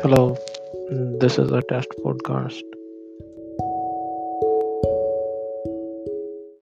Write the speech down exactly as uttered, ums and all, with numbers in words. Hello, this is a test podcast.